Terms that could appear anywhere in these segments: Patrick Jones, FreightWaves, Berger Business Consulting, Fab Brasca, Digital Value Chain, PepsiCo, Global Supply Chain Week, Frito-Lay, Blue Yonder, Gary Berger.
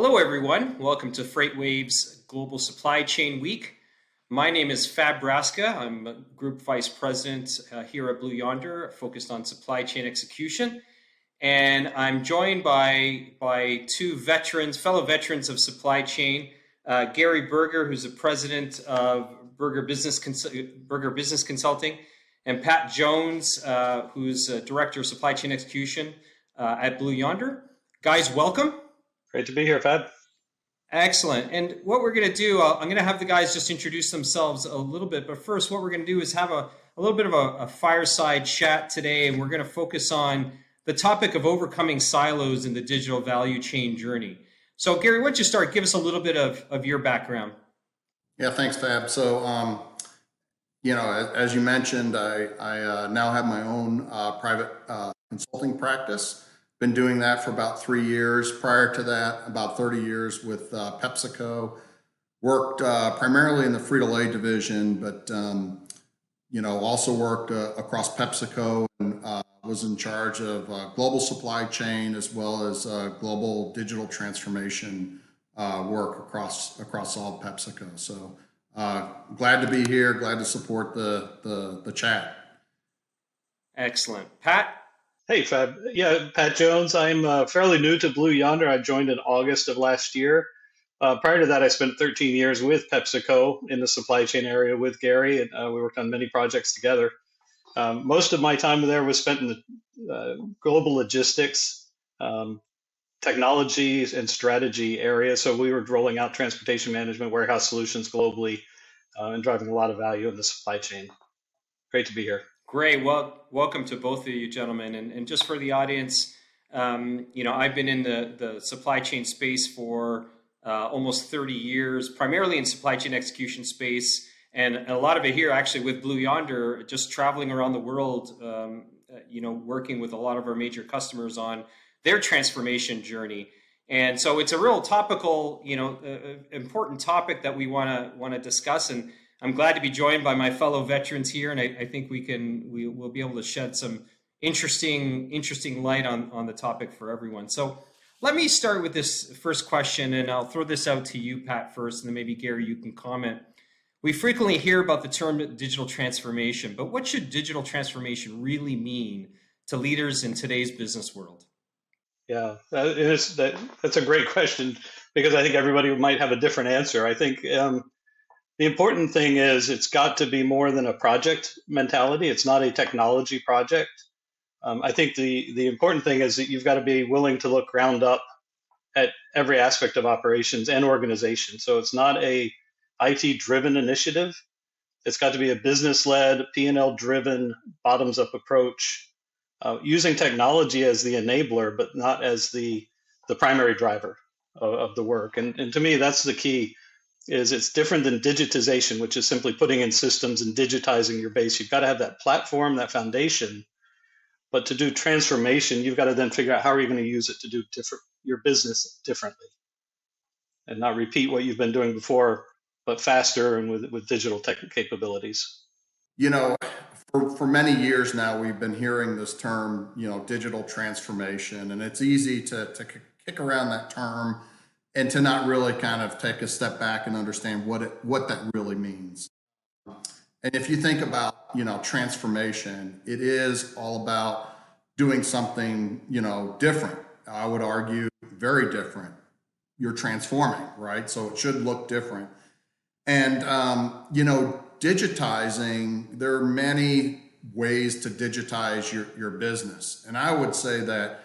Hello, everyone. Welcome to FreightWaves Global Supply Chain Week. My name is Fab Brasca. I'm a Group Vice President here at Blue Yonder, focused on supply chain execution. And I'm joined by two veterans, fellow veterans of supply chain, Gary Berger, who's the president of Berger Business Consulting, and Pat Jones, who's director of supply chain execution at Blue Yonder. Guys, welcome. Great to be here, Fab. Excellent. And what we're going to do, I'm going to have the guys just introduce themselves a little bit. But first, what we're going to do is have a little bit of a fireside chat today. And we're going to focus on the topic of overcoming silos in the digital value chain journey. So, Gary, why don't you start? Give us a little bit of your background. Yeah, thanks, Fab. So, as you mentioned, I now have my own private consulting practice. Been doing that for about 3 years. Prior to that, about 30 years with PepsiCo. Worked primarily in the Frito-Lay division, but also worked across PepsiCo and was in charge of global supply chain as well as global digital transformation work across all PepsiCo. So glad to be here. Glad to support the chat. Excellent, Pat. Hey, Fab. Yeah, Pat Jones. I'm fairly new to Blue Yonder. I joined in August of last year. Prior to that, I spent 13 years with PepsiCo in the supply chain area with Gary, and we worked on many projects together. Most of my time there was spent in the global logistics, technologies, and strategy area. So we were rolling out transportation management, warehouse solutions globally, and driving a lot of value in the supply chain. Great to be here. Great. Well, welcome to both of you gentlemen. And just for the audience, I've been in the supply chain space for almost 30 years, primarily in supply chain execution space. And a lot of it here actually with Blue Yonder, just traveling around the world, working with a lot of our major customers on their transformation journey. And so it's a real topical, important topic that we want to discuss. And I'm glad to be joined by my fellow veterans here, and I think we'll be able to shed some interesting light on the topic for everyone. So let me start with this first question, and I'll throw this out to you, Pat, first, and then maybe Gary, you can comment. We frequently hear about the term digital transformation, but what should digital transformation really mean to leaders in today's business world? Yeah, that's a great question, because I think everybody might have a different answer. I think the important thing is it's got to be more than a project mentality. It's not a technology project. I think the important thing is that you've got to be willing to look ground up at every aspect of operations and organization. So it's not a IT-driven initiative. It's got to be a business-led, P&L-driven, bottoms-up approach, using technology as the enabler, but not as the primary driver of the work. And to me, that's the key. Is it's different than digitization, which is simply putting in systems and digitizing your base. You've got to have that platform, that foundation, but to do transformation, you've got to then figure out how are you going to use it to do your business differently and not repeat what you've been doing before, but faster and with digital tech capabilities. For many years now, we've been hearing this term, digital transformation, and it's easy to kick around that term and to not really kind of take a step back and understand what that really means. And if you think about, transformation, it is all about doing something, different. I would argue very different. You're transforming, right? So it should look different. And, digitizing, there are many ways to digitize your business. And I would say that,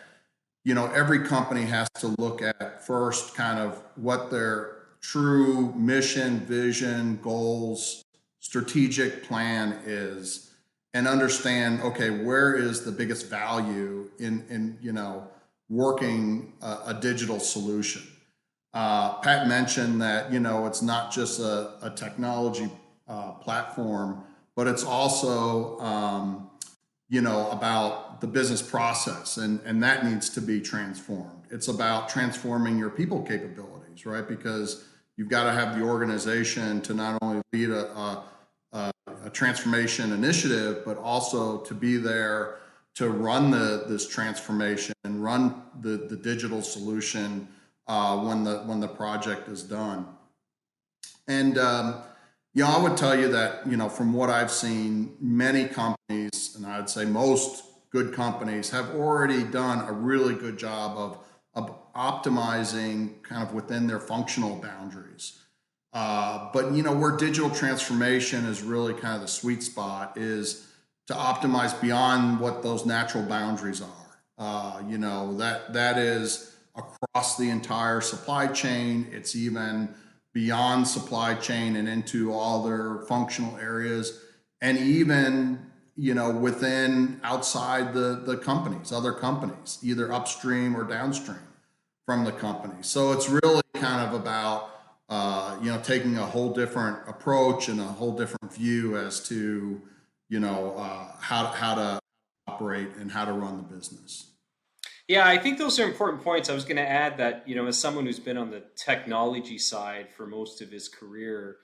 every company has to look at first kind of what their true mission, vision, goals, strategic plan is, and understand, okay, where is the biggest value in working a digital solution? Pat mentioned that, it's not just a technology platform, but it's also, about the business process, and that needs to be transformed. It's about transforming your people capabilities, right? Because you've got to have the organization to not only lead a transformation initiative, but also to be there to run this transformation and run the digital solution when the project is done. And I would tell you that, from what I've seen, many companies, and I'd say most good companies, have already done a really good job of optimizing kind of within their functional boundaries. But where digital transformation is really kind of the sweet spot is to optimize beyond what those natural boundaries are. That is across the entire supply chain. It's even beyond supply chain and into all their functional areas, and even, within outside the companies, other companies, either upstream or downstream from the company. So it's really kind of about, taking a whole different approach and a whole different view as to, how to operate and how to run the business. Yeah, I think those are important points. I was going to add that, as someone who's been on the technology side for most of his career,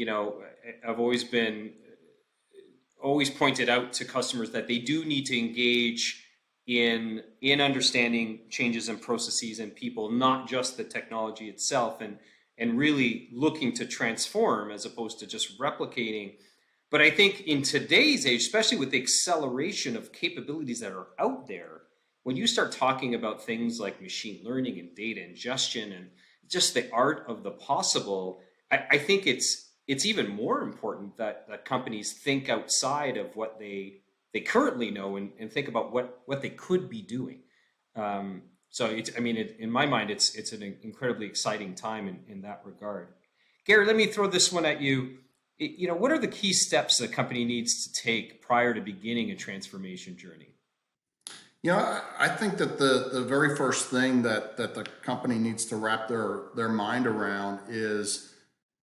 I've always pointed out to customers that they do need to engage in understanding changes in processes and people, not just the technology itself, and really looking to transform as opposed to just replicating. But I think in today's age, especially with the acceleration of capabilities that are out there, when you start talking about things like machine learning and data ingestion and just the art of the possible, I think it's even more important that companies think outside of what they currently know and think about what they could be doing. In my mind, it's an incredibly exciting time in that regard. Gary, let me throw this one at you. What are the key steps a company needs to take prior to beginning a transformation journey? I think that the very first thing that the company needs to wrap their mind around is,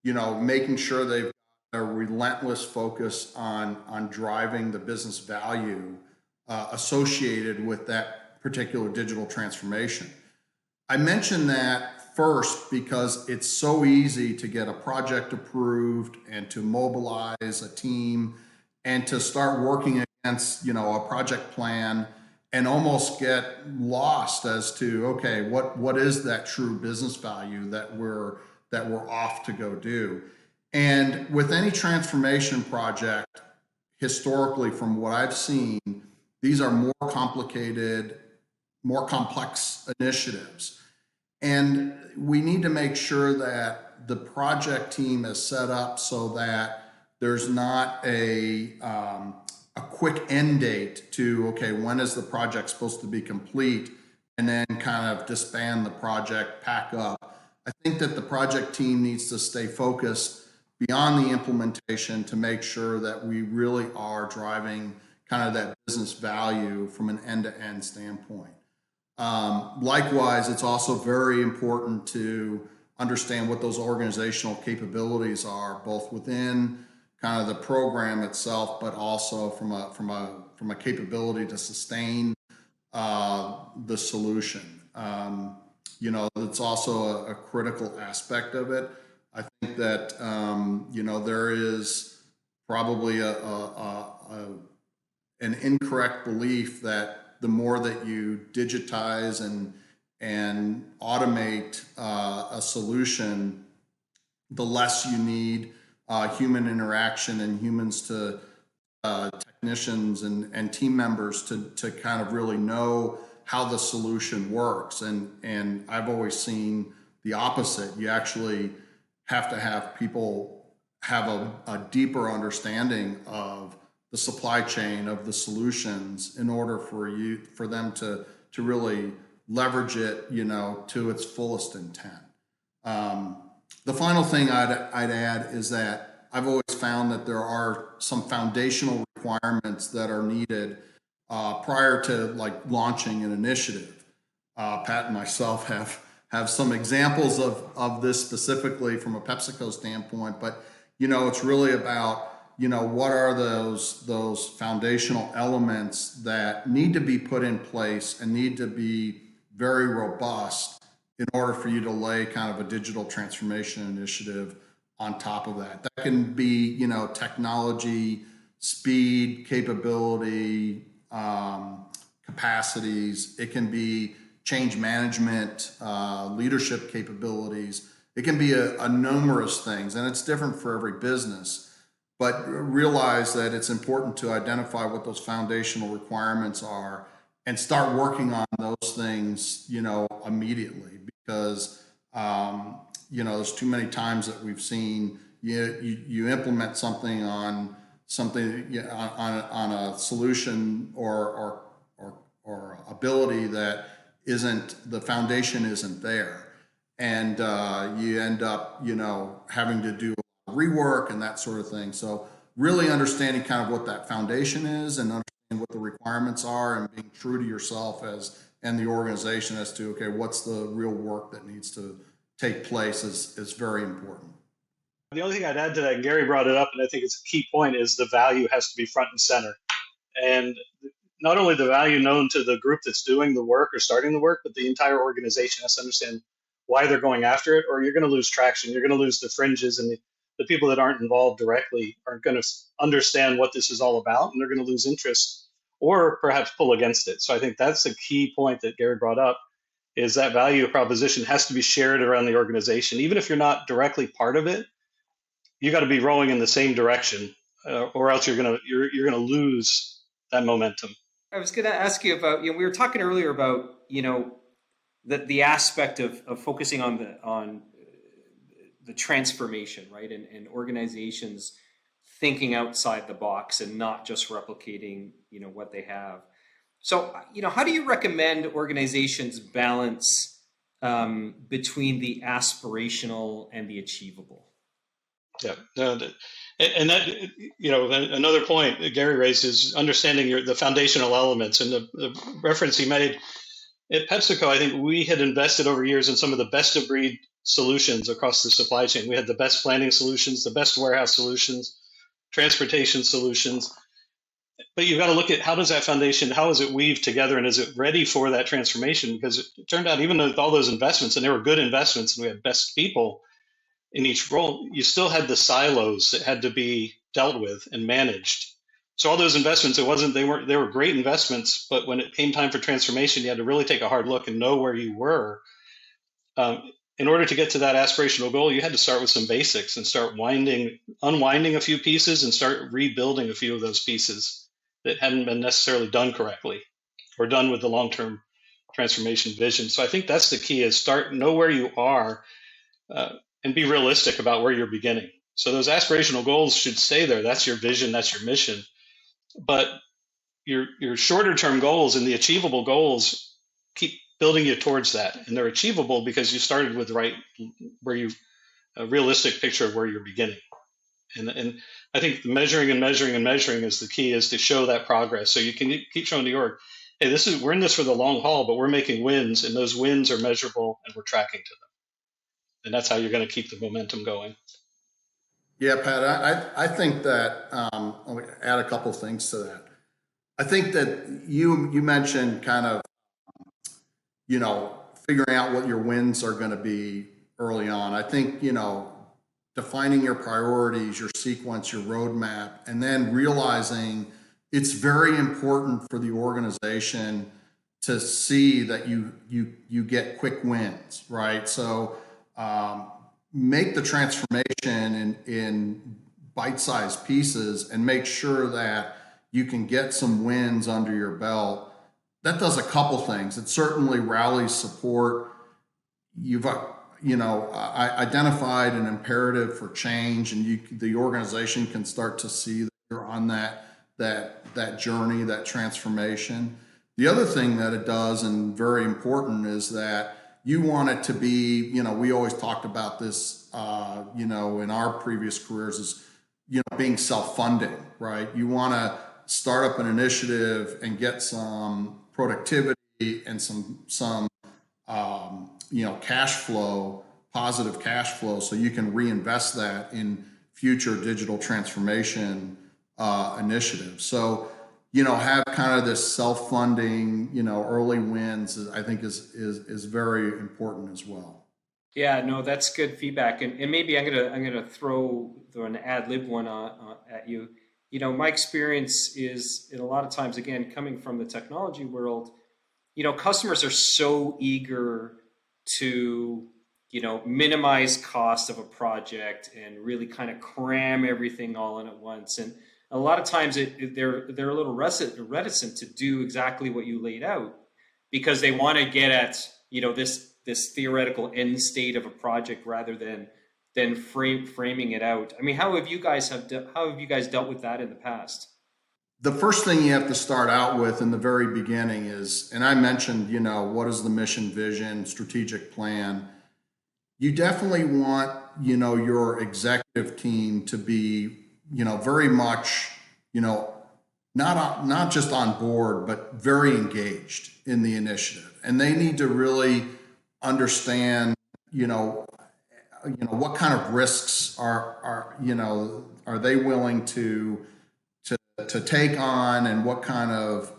making sure they've got a relentless focus on driving the business value associated with that particular digital transformation. I mention that first because it's so easy to get a project approved and to mobilize a team and to start working against, a project plan, and almost get lost as to, okay, what is that true business value that we're off to go do? And with any transformation project, historically, from what I've seen, these are more complicated, more complex initiatives. And we need to make sure that the project team is set up so that there's not a quick end date to, okay, when is the project supposed to be complete, and then kind of disband the project, pack up. I think that the project team needs to stay focused beyond the implementation to make sure that we really are driving kind of that business value from an end-to-end standpoint. Likewise, it's also very important to understand what those organizational capabilities are, both within kind of the program itself, but also from a capability to sustain the solution. That's also a critical aspect of it. I think that there is probably an incorrect belief that the more that you digitize and automate a solution, the less you need human interaction and humans to technicians and team members to kind of really know how the solution works. And I've always seen the opposite. You actually have to have people have a deeper understanding of the supply chain, of the solutions, in order for them to really leverage it, to its fullest intent. The final thing I'd add is that I've always found that there are some foundational requirements that are needed prior to launching an initiative. Pat and myself have some examples of this specifically from a PepsiCo standpoint, but it's really about what are those foundational elements that need to be put in place and need to be very robust in order for you to lay kind of a digital transformation initiative on top of that. That can be, technology, speed, capability, capacities. It can be change management, leadership capabilities. It can be a numerous things, and it's different for every business. But realize that it's important to identify what those foundational requirements are and start working on those things, you know, immediately, because, you know, there's too many times that we've seen you implement something on something, on a solution or ability that isn't, the foundation isn't there. And you end up, you know, having to do rework and that sort of thing. So really understanding kind of what that foundation is and understanding what the requirements are and being true to yourself as and the organization as to, okay, what's the real work that needs to take place is very important. The only thing I'd add to that, and Gary brought it up, and I think it's a key point, is the value has to be front and center. And not only the value known to the group that's doing the work or starting the work, but the entire organization has to understand why they're going after it, or you're going to lose traction. You're going to lose the fringes, and the people that aren't involved directly aren't going to understand what this is all about, and they're going to lose interest or perhaps pull against it. So I think that's a key point that Gary brought up, is that value proposition has to be shared around the organization. Even if you're not directly part of it, you got to be rowing in the same direction, or else you're going to lose that momentum. I was going to ask you about, we were talking earlier about, the aspect of focusing on the transformation, right? And organizations thinking outside the box and not just replicating, what they have. So, how do you recommend organizations balance between the aspirational and the achievable? Yeah. And that, another point that Gary raised is understanding the foundational elements, and the reference he made. At PepsiCo, I think we had invested over years in some of the best of breed solutions across the supply chain. We had the best planning solutions, the best warehouse solutions, transportation solutions. But you've got to look at how does that foundation, how is it weaved together, and is it ready for that transformation? Because it turned out, even with all those investments, and they were good investments, and we had best people in each role, you still had the silos that had to be dealt with and managed. So all those investments, they were great investments, but when it came time for transformation, you had to really take a hard look and know where you were. In order to get to that aspirational goal, you had to start with some basics and start unwinding a few pieces and start rebuilding a few of those pieces that hadn't been necessarily done correctly or done with the long-term transformation vision. So I think that's the key, is know where you are, and be realistic about where you're beginning. So those aspirational goals should stay there. That's your vision, that's your mission. But your shorter term goals and the achievable goals keep building you towards that. And they're achievable because you started with a realistic picture of where you're beginning. And I think the measuring is the key, is to show that progress. So you can keep showing the org, hey, we're in this for the long haul, but we're making wins, and those wins are measurable and we're tracking to them. And that's how you're going to keep the momentum going. Yeah, Pat, I think that, I'll add a couple things to that. I think that you mentioned kind of, figuring out what your wins are going to be early on. I think, defining your priorities, your sequence, your roadmap, and then realizing it's very important for the organization to see that you get quick wins, right? So, make the transformation in bite-sized pieces and make sure that you can get some wins under your belt. That does a couple things. It certainly rallies support. You've, identified an imperative for change, and the organization can start to see that you're on that journey, that transformation. The other thing that it does, and very important, is that you want it to be, we always talked about this, in our previous careers, is, being self-funding, right? You want to start up an initiative and get some productivity and some cash flow, positive cash flow, so you can reinvest that in future digital transformation initiatives. So, have kind of this self-funding, early wins, I think is very important as well. Yeah, no, that's good feedback. And maybe I'm gonna throw an ad lib one at you. My experience is, in a lot of times, again, coming from the technology world, you know, customers are so eager to, you know, minimize cost of a project and really kind of cram everything all in at once. And a lot of times they're a little reticent to do exactly what you laid out, because they want to get at, you know, this theoretical end state of a project rather than framing it out. I mean, how have you guys dealt with that in the past? The first thing you have to start out with in the very beginning is, and I mentioned, you know, what is the mission, vision, strategic plan? You definitely want, you know, your executive team to be, you know, very much, you know, not just on board, but very engaged in the initiative. And they need to really understand, you know, what kind of risks are they willing to take on, and what kind of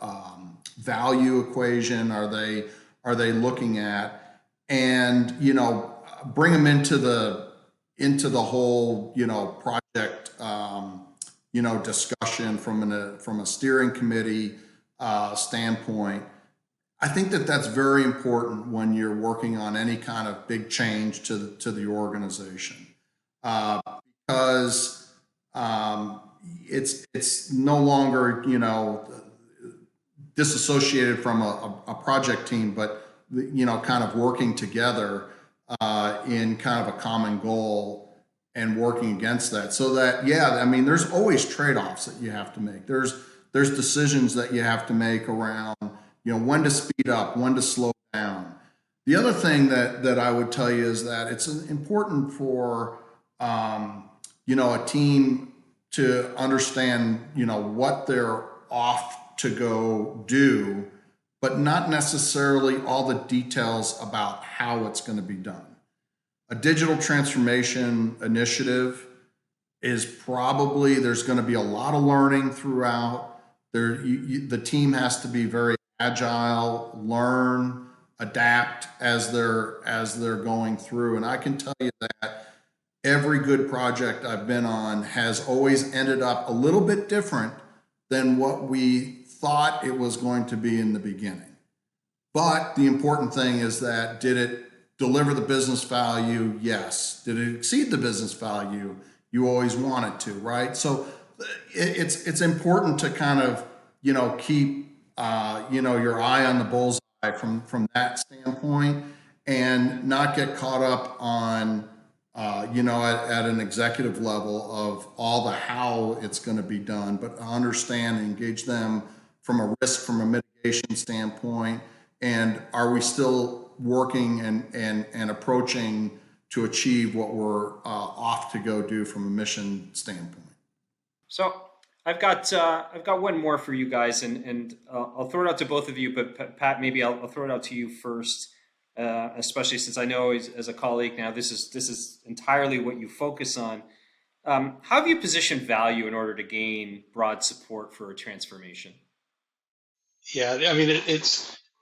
value equation are they looking at, and, you know, bring them into the whole, you know, project, you know, discussion from a steering committee standpoint. I think that that's very important when you're working on any kind of big change to the organization, because it's no longer, you know, disassociated from a project team, but, you know, kind of working together in kind of a common goal and working against that. So that, yeah, I mean, there's always trade-offs that you have to make. There's decisions that you have to make around, you know, when to speed up, when to slow down. The other thing that I would tell you is that it's important for, you know, a team to understand, you know, what they're off to go do, but not necessarily all the details about how it's going to be done. A digital transformation initiative is probably, there's going to be a lot of learning throughout. The team has to be very agile, learn, adapt as they're going through. And I can tell you that every good project I've been on has always ended up a little bit different than what we thought it was going to be in the beginning. But the important thing is that, did it deliver the business value? Yes. Did it exceed the business value you always wanted to, right? So it's important to kind of, you know, keep you know, your eye on the bullseye from that standpoint, and not get caught up on, you know, at an executive level of all the how it's going to be done, but understand and engage them from a risk, from a mitigation standpoint, and are we still working and approaching to achieve what we're off to go do from a mission standpoint. So I've got one more for you guys, and I'll throw it out to both of you. But Pat, maybe I'll throw it out to you first, especially since I know as a colleague now, this is entirely what you focus on. How have you positioned value in order to gain broad support for a transformation? Yeah, I mean,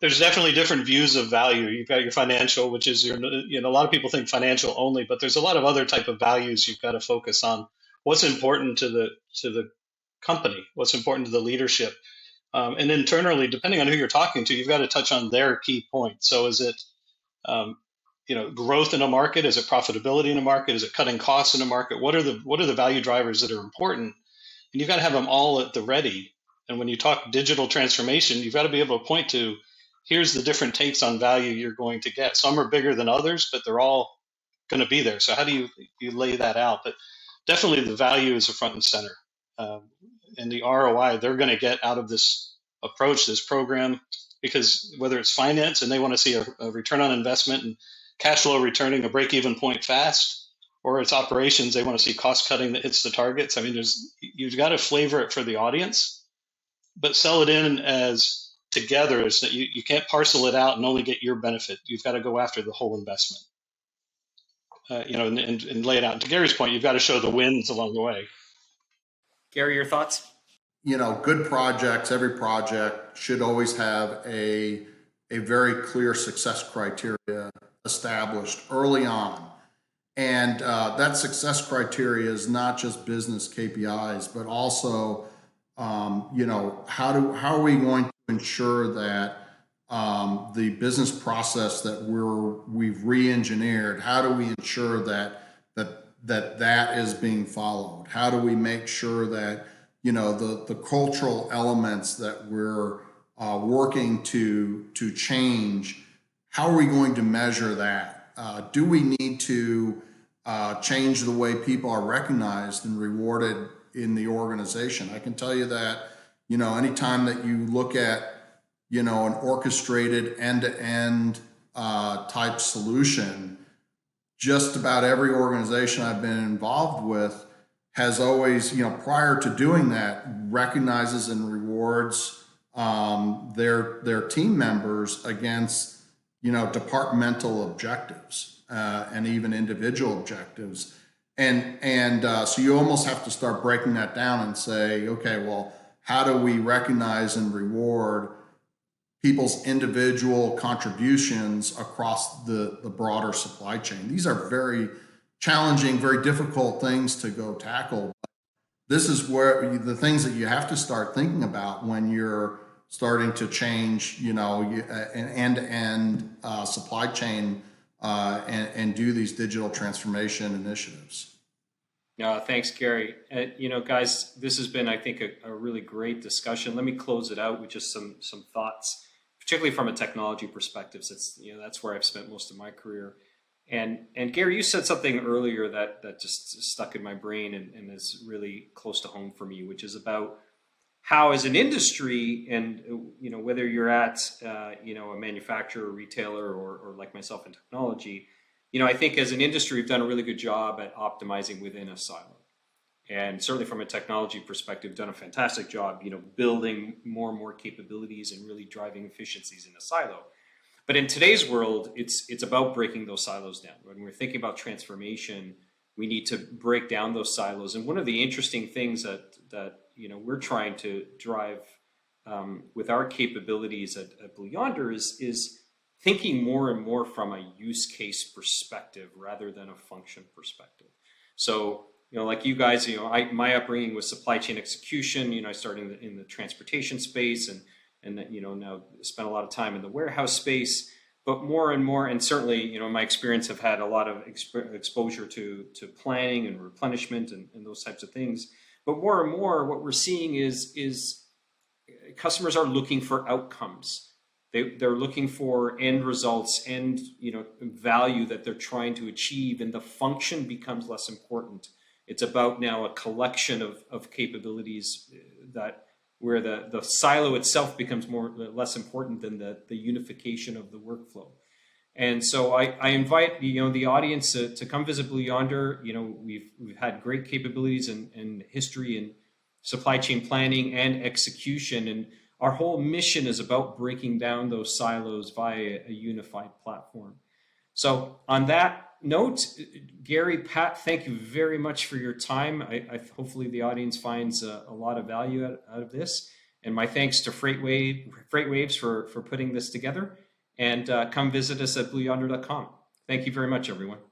there's definitely different views of value. You've got your financial, which is your, you know, a lot of people think financial only, but there's a lot of other type of values you've got to focus on. What's important to the company, what's important to the leadership, and internally, depending on who you're talking to, you've got to touch on their key points. So is it, you know, growth in a market? Is it profitability in a market? Is it cutting costs in a market? What are the value drivers that are important? And you've got to have them all at the ready. And when you talk digital transformation, you've got to be able to point to, here's the different takes on value you're going to get. Some are bigger than others, but they're all going to be there. So how do you lay that out? But definitely the value is a front and center. And the ROI they're going to get out of this approach, this program, because whether it's finance and they want to see a return on investment and cash flow returning a break-even point fast, or it's operations, they want to see cost cutting that hits the targets. I mean, you've got to flavor it for the audience, but sell it in as together. It's that you can't parcel it out and only get your benefit. You've got to go after the whole investment, you know, and lay it out. And to Gary's point, you've got to show the wins along the way. Gary, your thoughts? You know, good projects, every project should always have a very clear success criteria established early on. And that success criteria is not just business KPIs, but also, you know, how are we going to ensure that the business process that we've re-engineered. How do we ensure that is being followed? How do we make sure that, you know, the cultural elements that we're working to change, how are we going to measure that? Do we need to change the way people are recognized and rewarded in the organization? I can tell you that, you know, anytime that you look at, you know, an orchestrated end-to-end type solution, just about every organization I've been involved with has always, you know, prior to doing that, recognizes and rewards their team members against, you know, departmental objectives and even individual objectives. And so you almost have to start breaking that down and say, okay, well, how do we recognize and reward people's individual contributions across the broader supply chain? These are very challenging, very difficult things to go tackle. This is where the things that you have to start thinking about when you're starting to change, you know, an end-to-end supply chain and do these digital transformation initiatives. Thanks, Gary. You know, guys, this has been, I think, a really great discussion. Let me close it out with just some thoughts, particularly from a technology perspective. Since, you know, that's where I've spent most of my career. And Gary, you said something earlier that just stuck in my brain and is really close to home for me, which is about how, as an industry, and, you know, whether you're at you know, a manufacturer, retailer, or like myself in technology, you know, I think as an industry, we've done a really good job at optimizing within a silo, and certainly from a technology perspective, done a fantastic job, you know, building more and more capabilities and really driving efficiencies in a silo. But in today's world, it's about breaking those silos down. When we're thinking about transformation, we need to break down those silos. And one of the interesting things that you know, we're trying to drive with our capabilities at Blue Yonder is thinking more and more from a use case perspective rather than a function perspective. So, you know, like you guys, you know, my upbringing was supply chain execution. You know, I started in the transportation space and you know, now spent a lot of time in the warehouse space, but more and more, and certainly, you know, in my experience, have had a lot of exposure to planning and replenishment and those types of things. But more and more, what we're seeing is customers are looking for outcomes. They're looking for end results and, you know, value that they're trying to achieve, and the function becomes less important. It's about now a collection of capabilities that where the silo itself becomes less important than the unification of the workflow. And so I invite, you know, the audience to come visit Blue Yonder. You know, we've had great capabilities and history in supply chain planning and execution, and our whole mission is about breaking down those silos via a unified platform. So on that note, Gary, Pat, thank you very much for your time. I hopefully the audience finds a lot of value out of this. And my thanks to FreightWaves for putting this together. And come visit us at blueyonder.com. Thank you very much, everyone.